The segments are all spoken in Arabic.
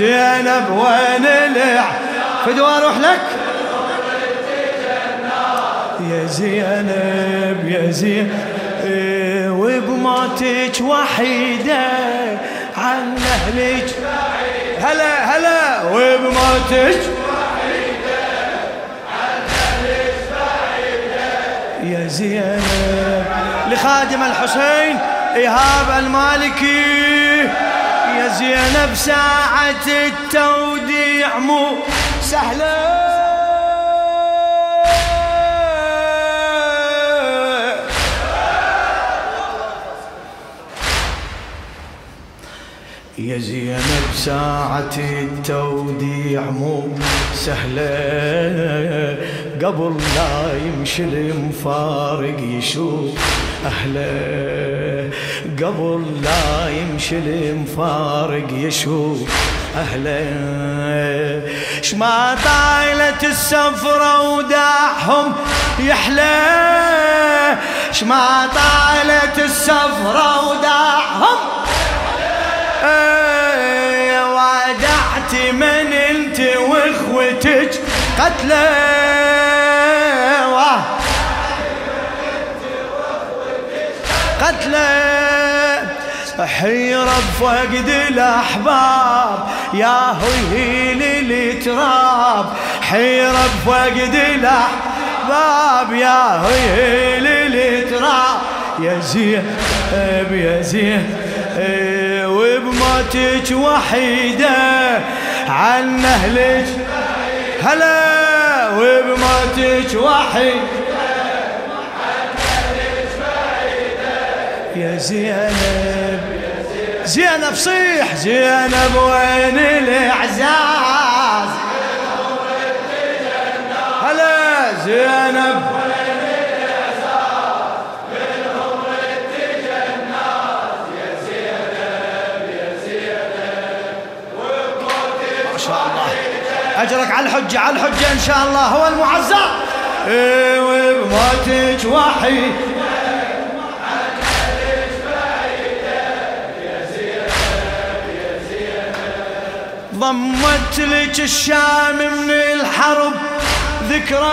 زينب وين الإعلام فدوى أروح لك يا زينب يا زينب وبموتك وحيدة عن أهلك هلا هلا وبموتك وحيدة عن أهلك بعيدة يا زينب لخادم الحسين إيهاب المالكي يا زينب ساعة التوديع مو سهلة يا زينب ساعة التوديع مو سهلة قبل لا يمشي المفارق يشوف أهله قبل لا يمشي المفارق يشوف أهله شما طايلة السفرة وداعهم يحلى شما طايلة السفرة وداعهم وادعت من انت واخوتك قتله قتله حيرة بفقد الاحباب يا هيل التراب حيرة بفقد الاحباب يا هيل التراب يا زينب يا زينب وبموتك وحيدة عن أهلك هلا وبموتك وحيدة عن أهلك بعيدة يا زينب زينب صيح زينب وين الإعزاز هلا زينب أجرك على الحجة على الحجة إن شاء الله هو المعزى وبموتك وحيد عن أهلك بعيدة يا زينب يا زينب ضمت لك الشام من الحرب ذكرى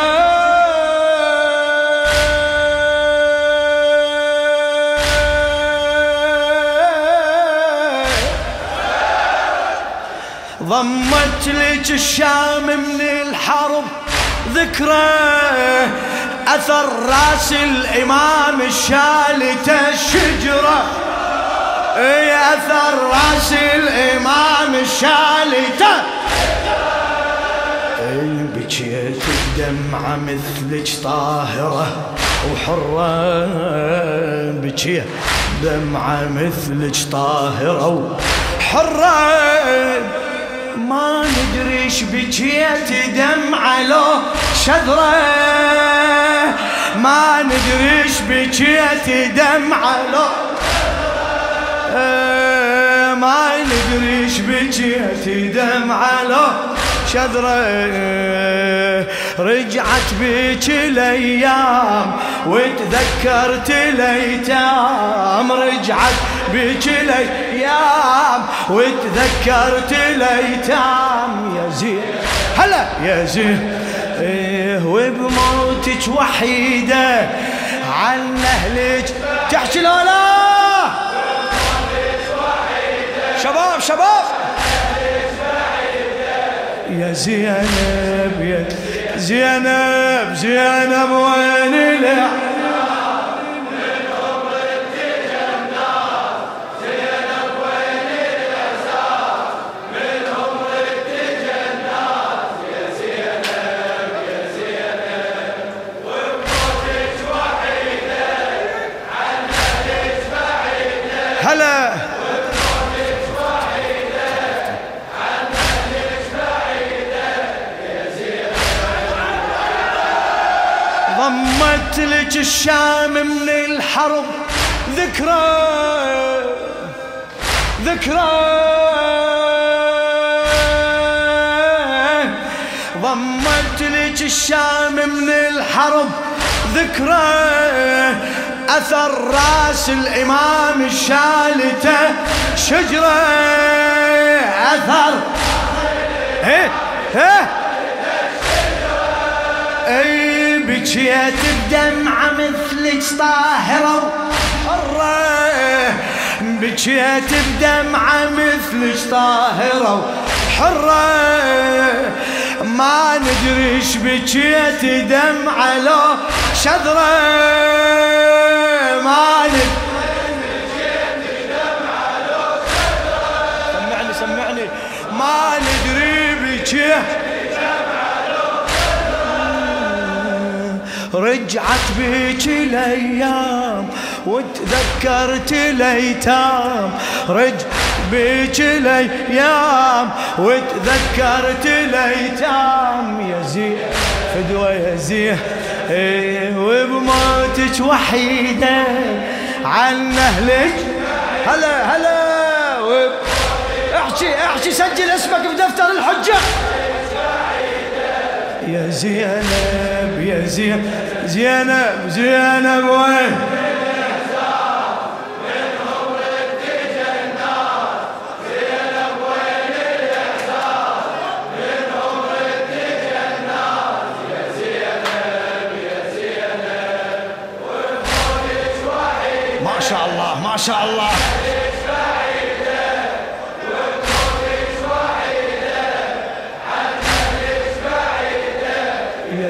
ضمت لك الشام من الحرب ذكرى أثر راس الإمام الشالت الشجرة أثر راس الإمام الشالت بكيت الدمعة مثلك طاهرة وحرة بكيت دمعة مثلك طاهرة وحرة ما ندري شبكيت دمعة لو شذرة ما ندري شبكيت دمعة لو شذرة ما ندري شبكيت دمعة لو شذرة رجعت بك الأيام وتذكرت الأيتام رجعت بك الايام وتذكرت الايتام يا زين هلا يا زين وبموتك وحيده عن اهلك تحكي لو لا شباب شباب يا زينب يا زينب زينب وين العين هلا وبموتك وحيدة عن أهلك بعيدة يا زينب ضمت لك الشام من الحرب ذكرى ذكرى ضمت لك الشام من الحرب ذكرى أثر راس الإمام الشالته شجرة أثر ها ها اي بكيت الدمعة مثلك طاهرة وحرة، بكيت الدمعة مثلك طاهرة وحرة، ما ندري اش بكيت دمعة لو شذرة، ما ندري ما ندري بجه رجعت بيك الايام وتذكرت الايتام، رجعت بيك الايام وتذكرت الايتام، يا زين فدوى يا زين وبموتك وحيده عن اهلك، هلا هلا احكي احكي سجل اسمك بدفتر الحجة يا زينب، يا زينب زينب زينب وين ما شاء الله ما شاء الله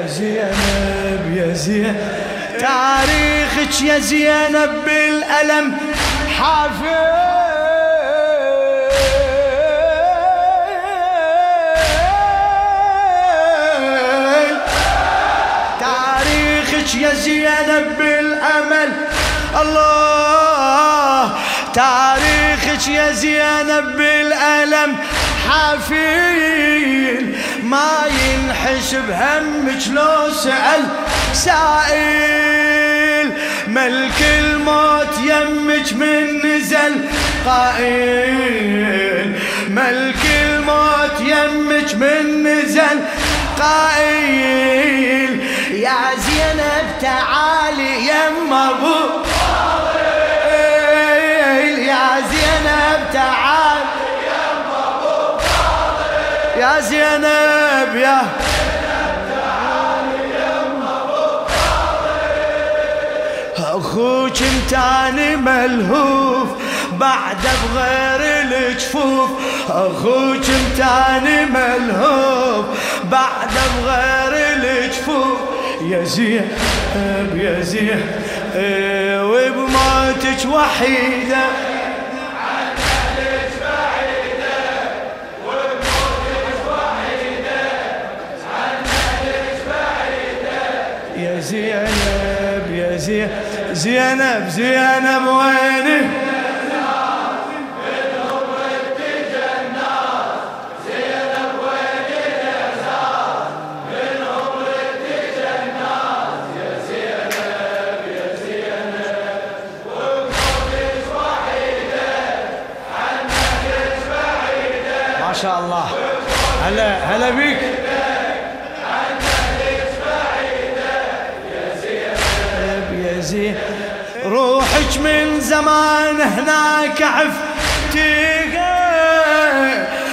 زينب يا زينب، تاريخك يا زينب بالألم حافل، تاريخك يا زينب بالأمل الله، تاريخك يا زينب بالألم حافل، ما ينحسب همك لو سأل سائل، ملك الموت يمك من نزل قائل، ملك الموت يمك من نزل قائل، يا زينب تعالي يما ابو فاضل، يا زينب تعالي يا زينب، يا زينب تعالي يما ابو فاضل، اخوك متاني ملهوف بعده بغير الجفوف، اخوك متاني ملهوف بعده بغير الجفوف، يا زينب يا زينب وبموتك وحيده زينب، يا زينب زينب زينب وين ما شاء الله، هلا هلا بيك روحك من زمان هناك عفتيها،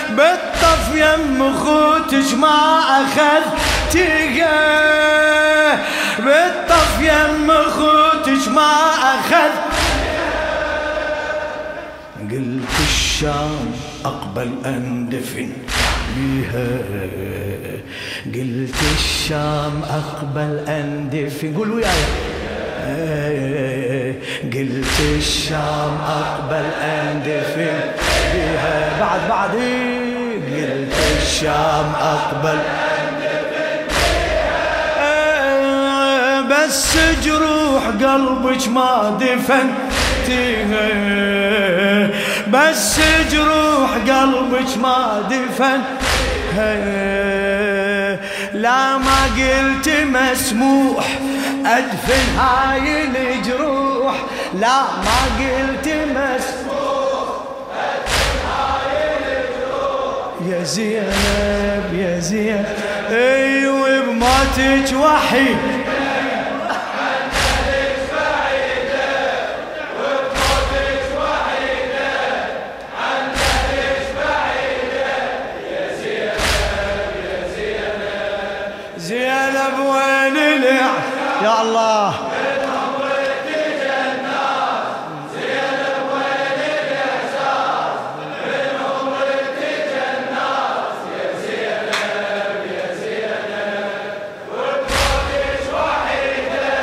بالطف يم خوتك ما اخذتيها، بالطف يم خوتك ما اخذتيها، قلت الشام اقبل اندفن بيها، قلت الشام اقبل اندفن، قول وياي قلت الشام أقبل أندفن بها، بعد بعد قلت الشام أقبل أندفن بها، بس جروح قلبك ما دفنتيها، بس جروح قلبك ما دفنتيها، لا ما قلت مسموح أدفن هاي الجروح، لا ما قلت مسموح أدفن هاي الجروح، يا زينب يا زينب اي وبموتك وحيد عندك بعيدة، وبموتك وحيدة عندك بعيدة، يا زينب يا الله.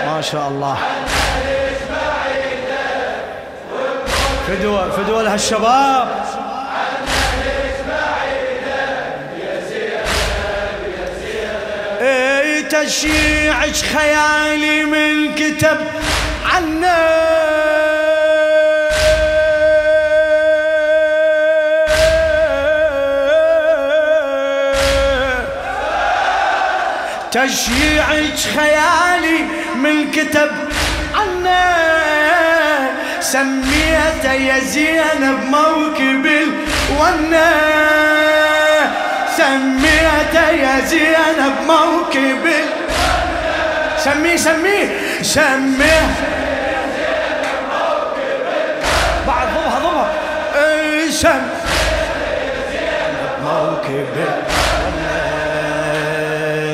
ما شاء الله. فدوة فدوة لهالشباب. اي تشيعك خيالي من كتب عنا تشيعك خيالي من كتب عنا سميتها يا زينب موكب الونة سميتها يا زينب موكب الونة سميه سميه سميها يا زينب موكب الونة بعد ضبها ضبها سميتها يا زينب موكب الونة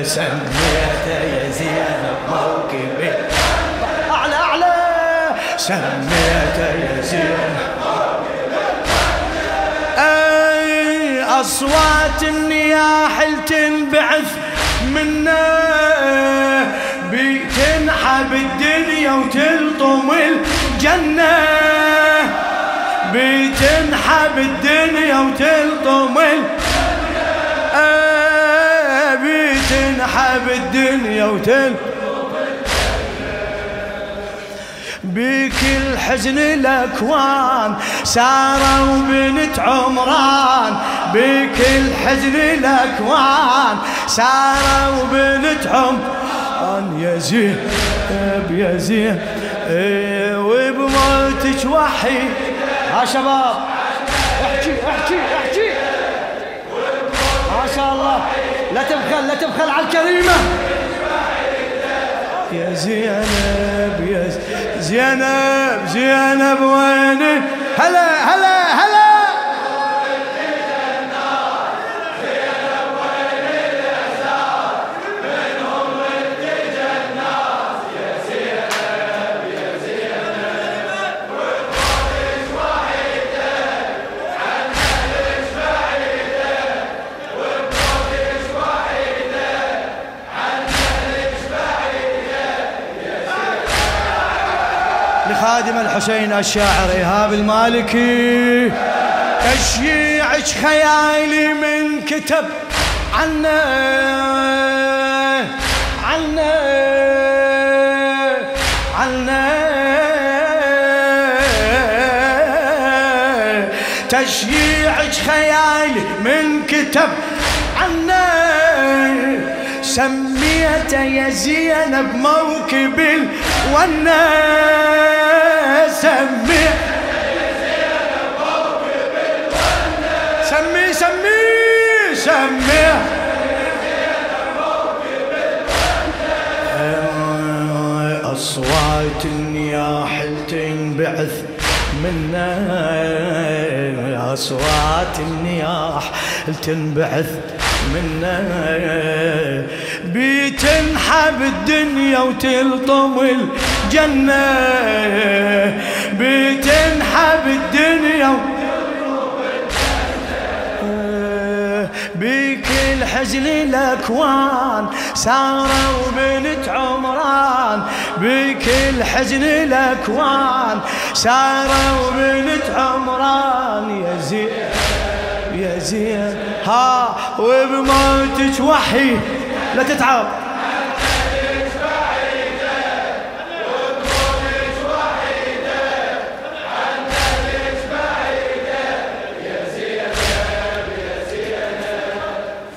سميتها يا زينب موكب الونة أعلى أعلى سميتها يا زينب أي أصوات النياحل تنبعث منا بتنحب الدنيا وتلطم الجنة بتنحب الدنيا وتلطم الجنة بتنحب الدنيا وتلطم بكل حزن الاكوان ساروا بنت عمران بكل حزن الاكوان ساروا بنت عمران يا زينب يا زينب وبموتك وحيد ها شباب احكي احكي احكي ما شاء الله لا تبخل لا تبخل على الكريمه يا زينب يا زينب زينب وينك هلا هلا هلا زينب وين الإحساس منهم اتجه الناس يا زينب يا زينب وطولك وحيدة عنك بعيدة وطولك وحيدة لخادم الحسين الشاعر إيهاب المالكي تشيعك خيالي من كتب عنا عنا عنا تشيعك خيالي من كتب عنا سميتها يا زينب موكب الونة سميتها يا زينب موكب الونة سميه سميه سميتها يا زينب موكب الونة أصوات النياحل تنبعث منا أصوات النياحل تنبعث منا بتنحب الدنيا وتلطم الجنة بتنحب الدنيا وتلطم الجنة بكل حزن الأكوان ساروا بنت عمران بكل حزن الأكوان ساروا بنت عمران يا زينب يا زينب ها وبموتك وحيد لا تتعب مكانك بعيدة وطولك وحيدة عنك بعيدة يا زينب يا زينب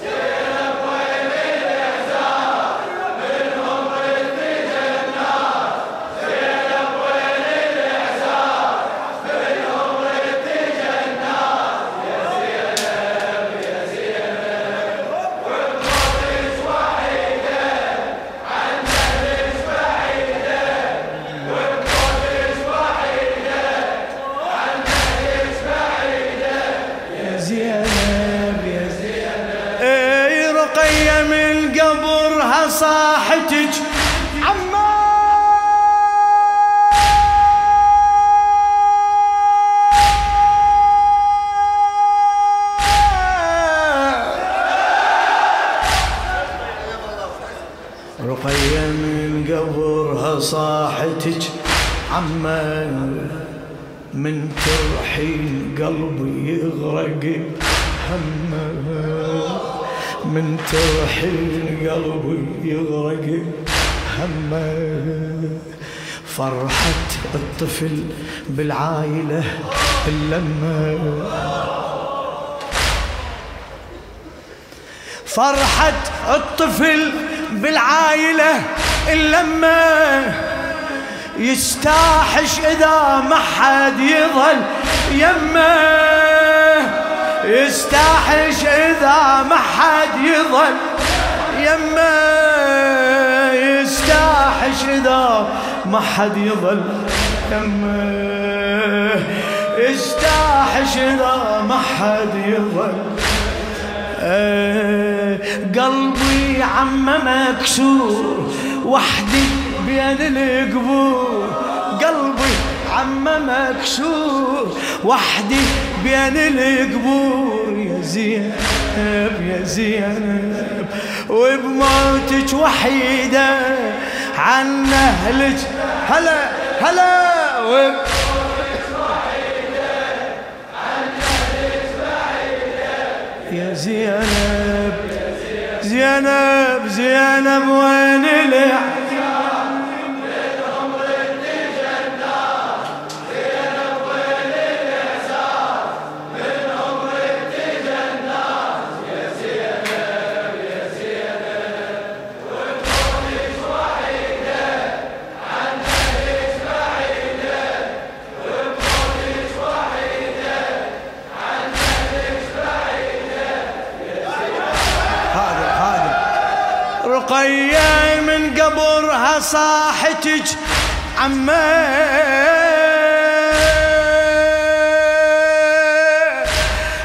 زينب وين الإحساس منهم اتجه الناس زينب وين الإحساس منهم اتجه الناس يا زينب يا زينب وطولك وحيدة حياتك عمّا من ترحيل قلبي يغرق همّا من ترحيل قلبي يغرق همّا فرحة الطفل بالعائلة اللمة فرحة الطفل بالعائلة اللمة يستاحش إذا ما حد يظل يمه يستاحش إذا ما حد يظل يمه يستاحش إذا ما حد يظل يمه يستاحش إذا ما حد يظل قلبي عمّا مكسور وحدي بين القبور قلبي عمّا مكسور وحدي بين القبور يا زينب يا زينب وبموتك وحيدة عن أهلك هلا هلا يا زينب زينب زينب وين الإحسان من عمرك تجنى زينب وين الإحسان من عمرك تجنى يا زينب يا زينب وبموتك وحيدة عن أهلك بعيدة وبموتك وحيدة عن أهلك بعيدة رقية من قبرها صاحتك عمّا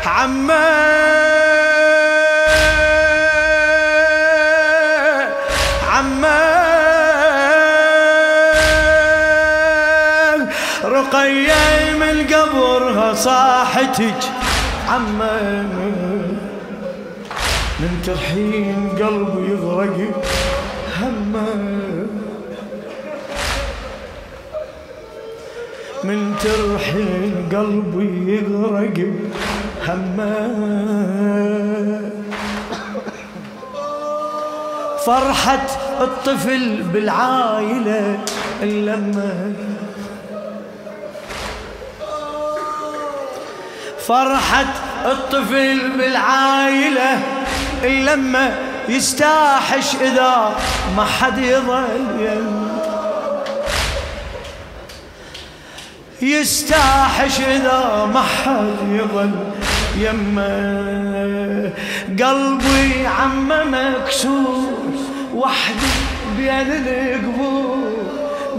عمّا عمّا رقية من قبرها صاحتك عمّا من ترحيم قلبي يغرق همّا من ترحيم قلبي يغرق همّا فرحة الطفل بالعائلة اللمة فرحة الطفل بالعائلة اللمة يستاحش إذا ما حد يظل يستاحش إذا ما حد يظل يمه قلبي عمّا مكسور وحدي بين القبور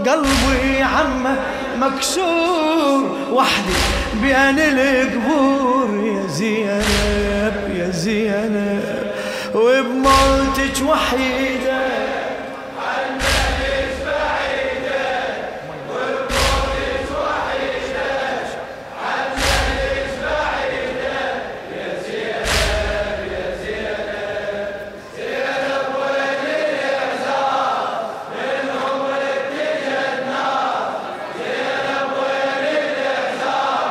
قلبي عمّا مكسور وحدي بين القبور يا زينب يا زينب وبموتك وحيدة عن أهلك بعيدة وبموتك وحيدة عن أهلك بعيدة يا زينب يا زينب زينب وين الإحسان من عمرك تجنى زينب وين الإحسان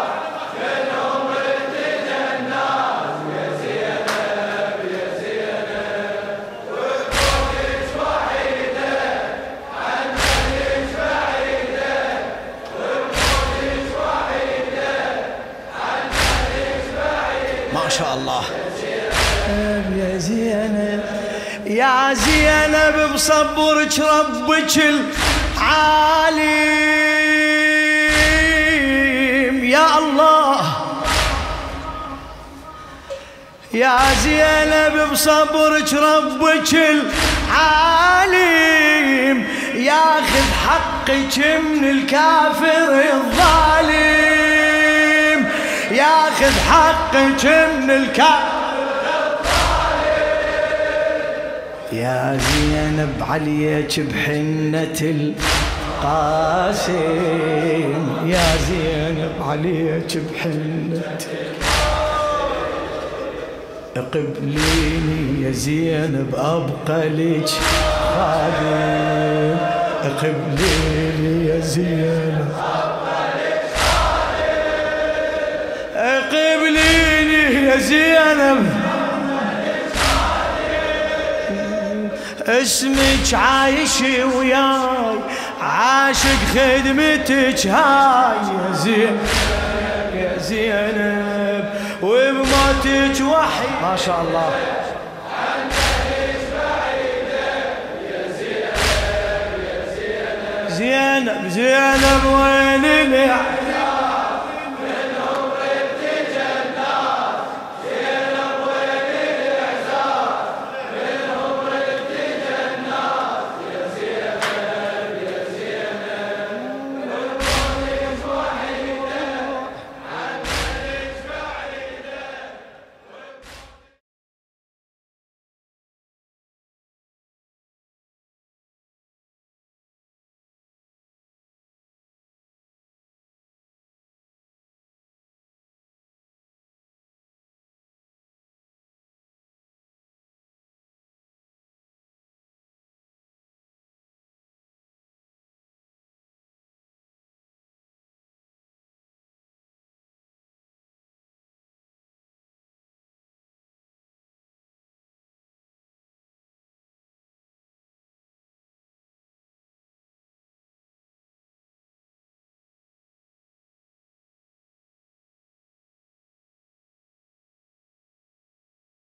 من عمرك تجنى يا زينب يا زينب وبموتك وحيدة عن أهلك بعيدة وبموتك وحيدة عن أهلك بعيدة ما شاء الله يا زينب يا زينب بصبرك ربك العالم يا الله يا زينب بصبرك ربك العالم ياخذ حقك من الكافر الظالم ياخذ حقك من الكافر الظالم يا زينب عليك بحنة القاسم يا زينب عليك بحنة اقبليني يا زينب ابقى لك خادم اقبليني يا زينب قبليني يا زينب، اسمك عايش وياي، عاشق خدمتك هاي يا زينب يا زينب، وبموتك وحي ما شاء الله زينب. زينب وين اللي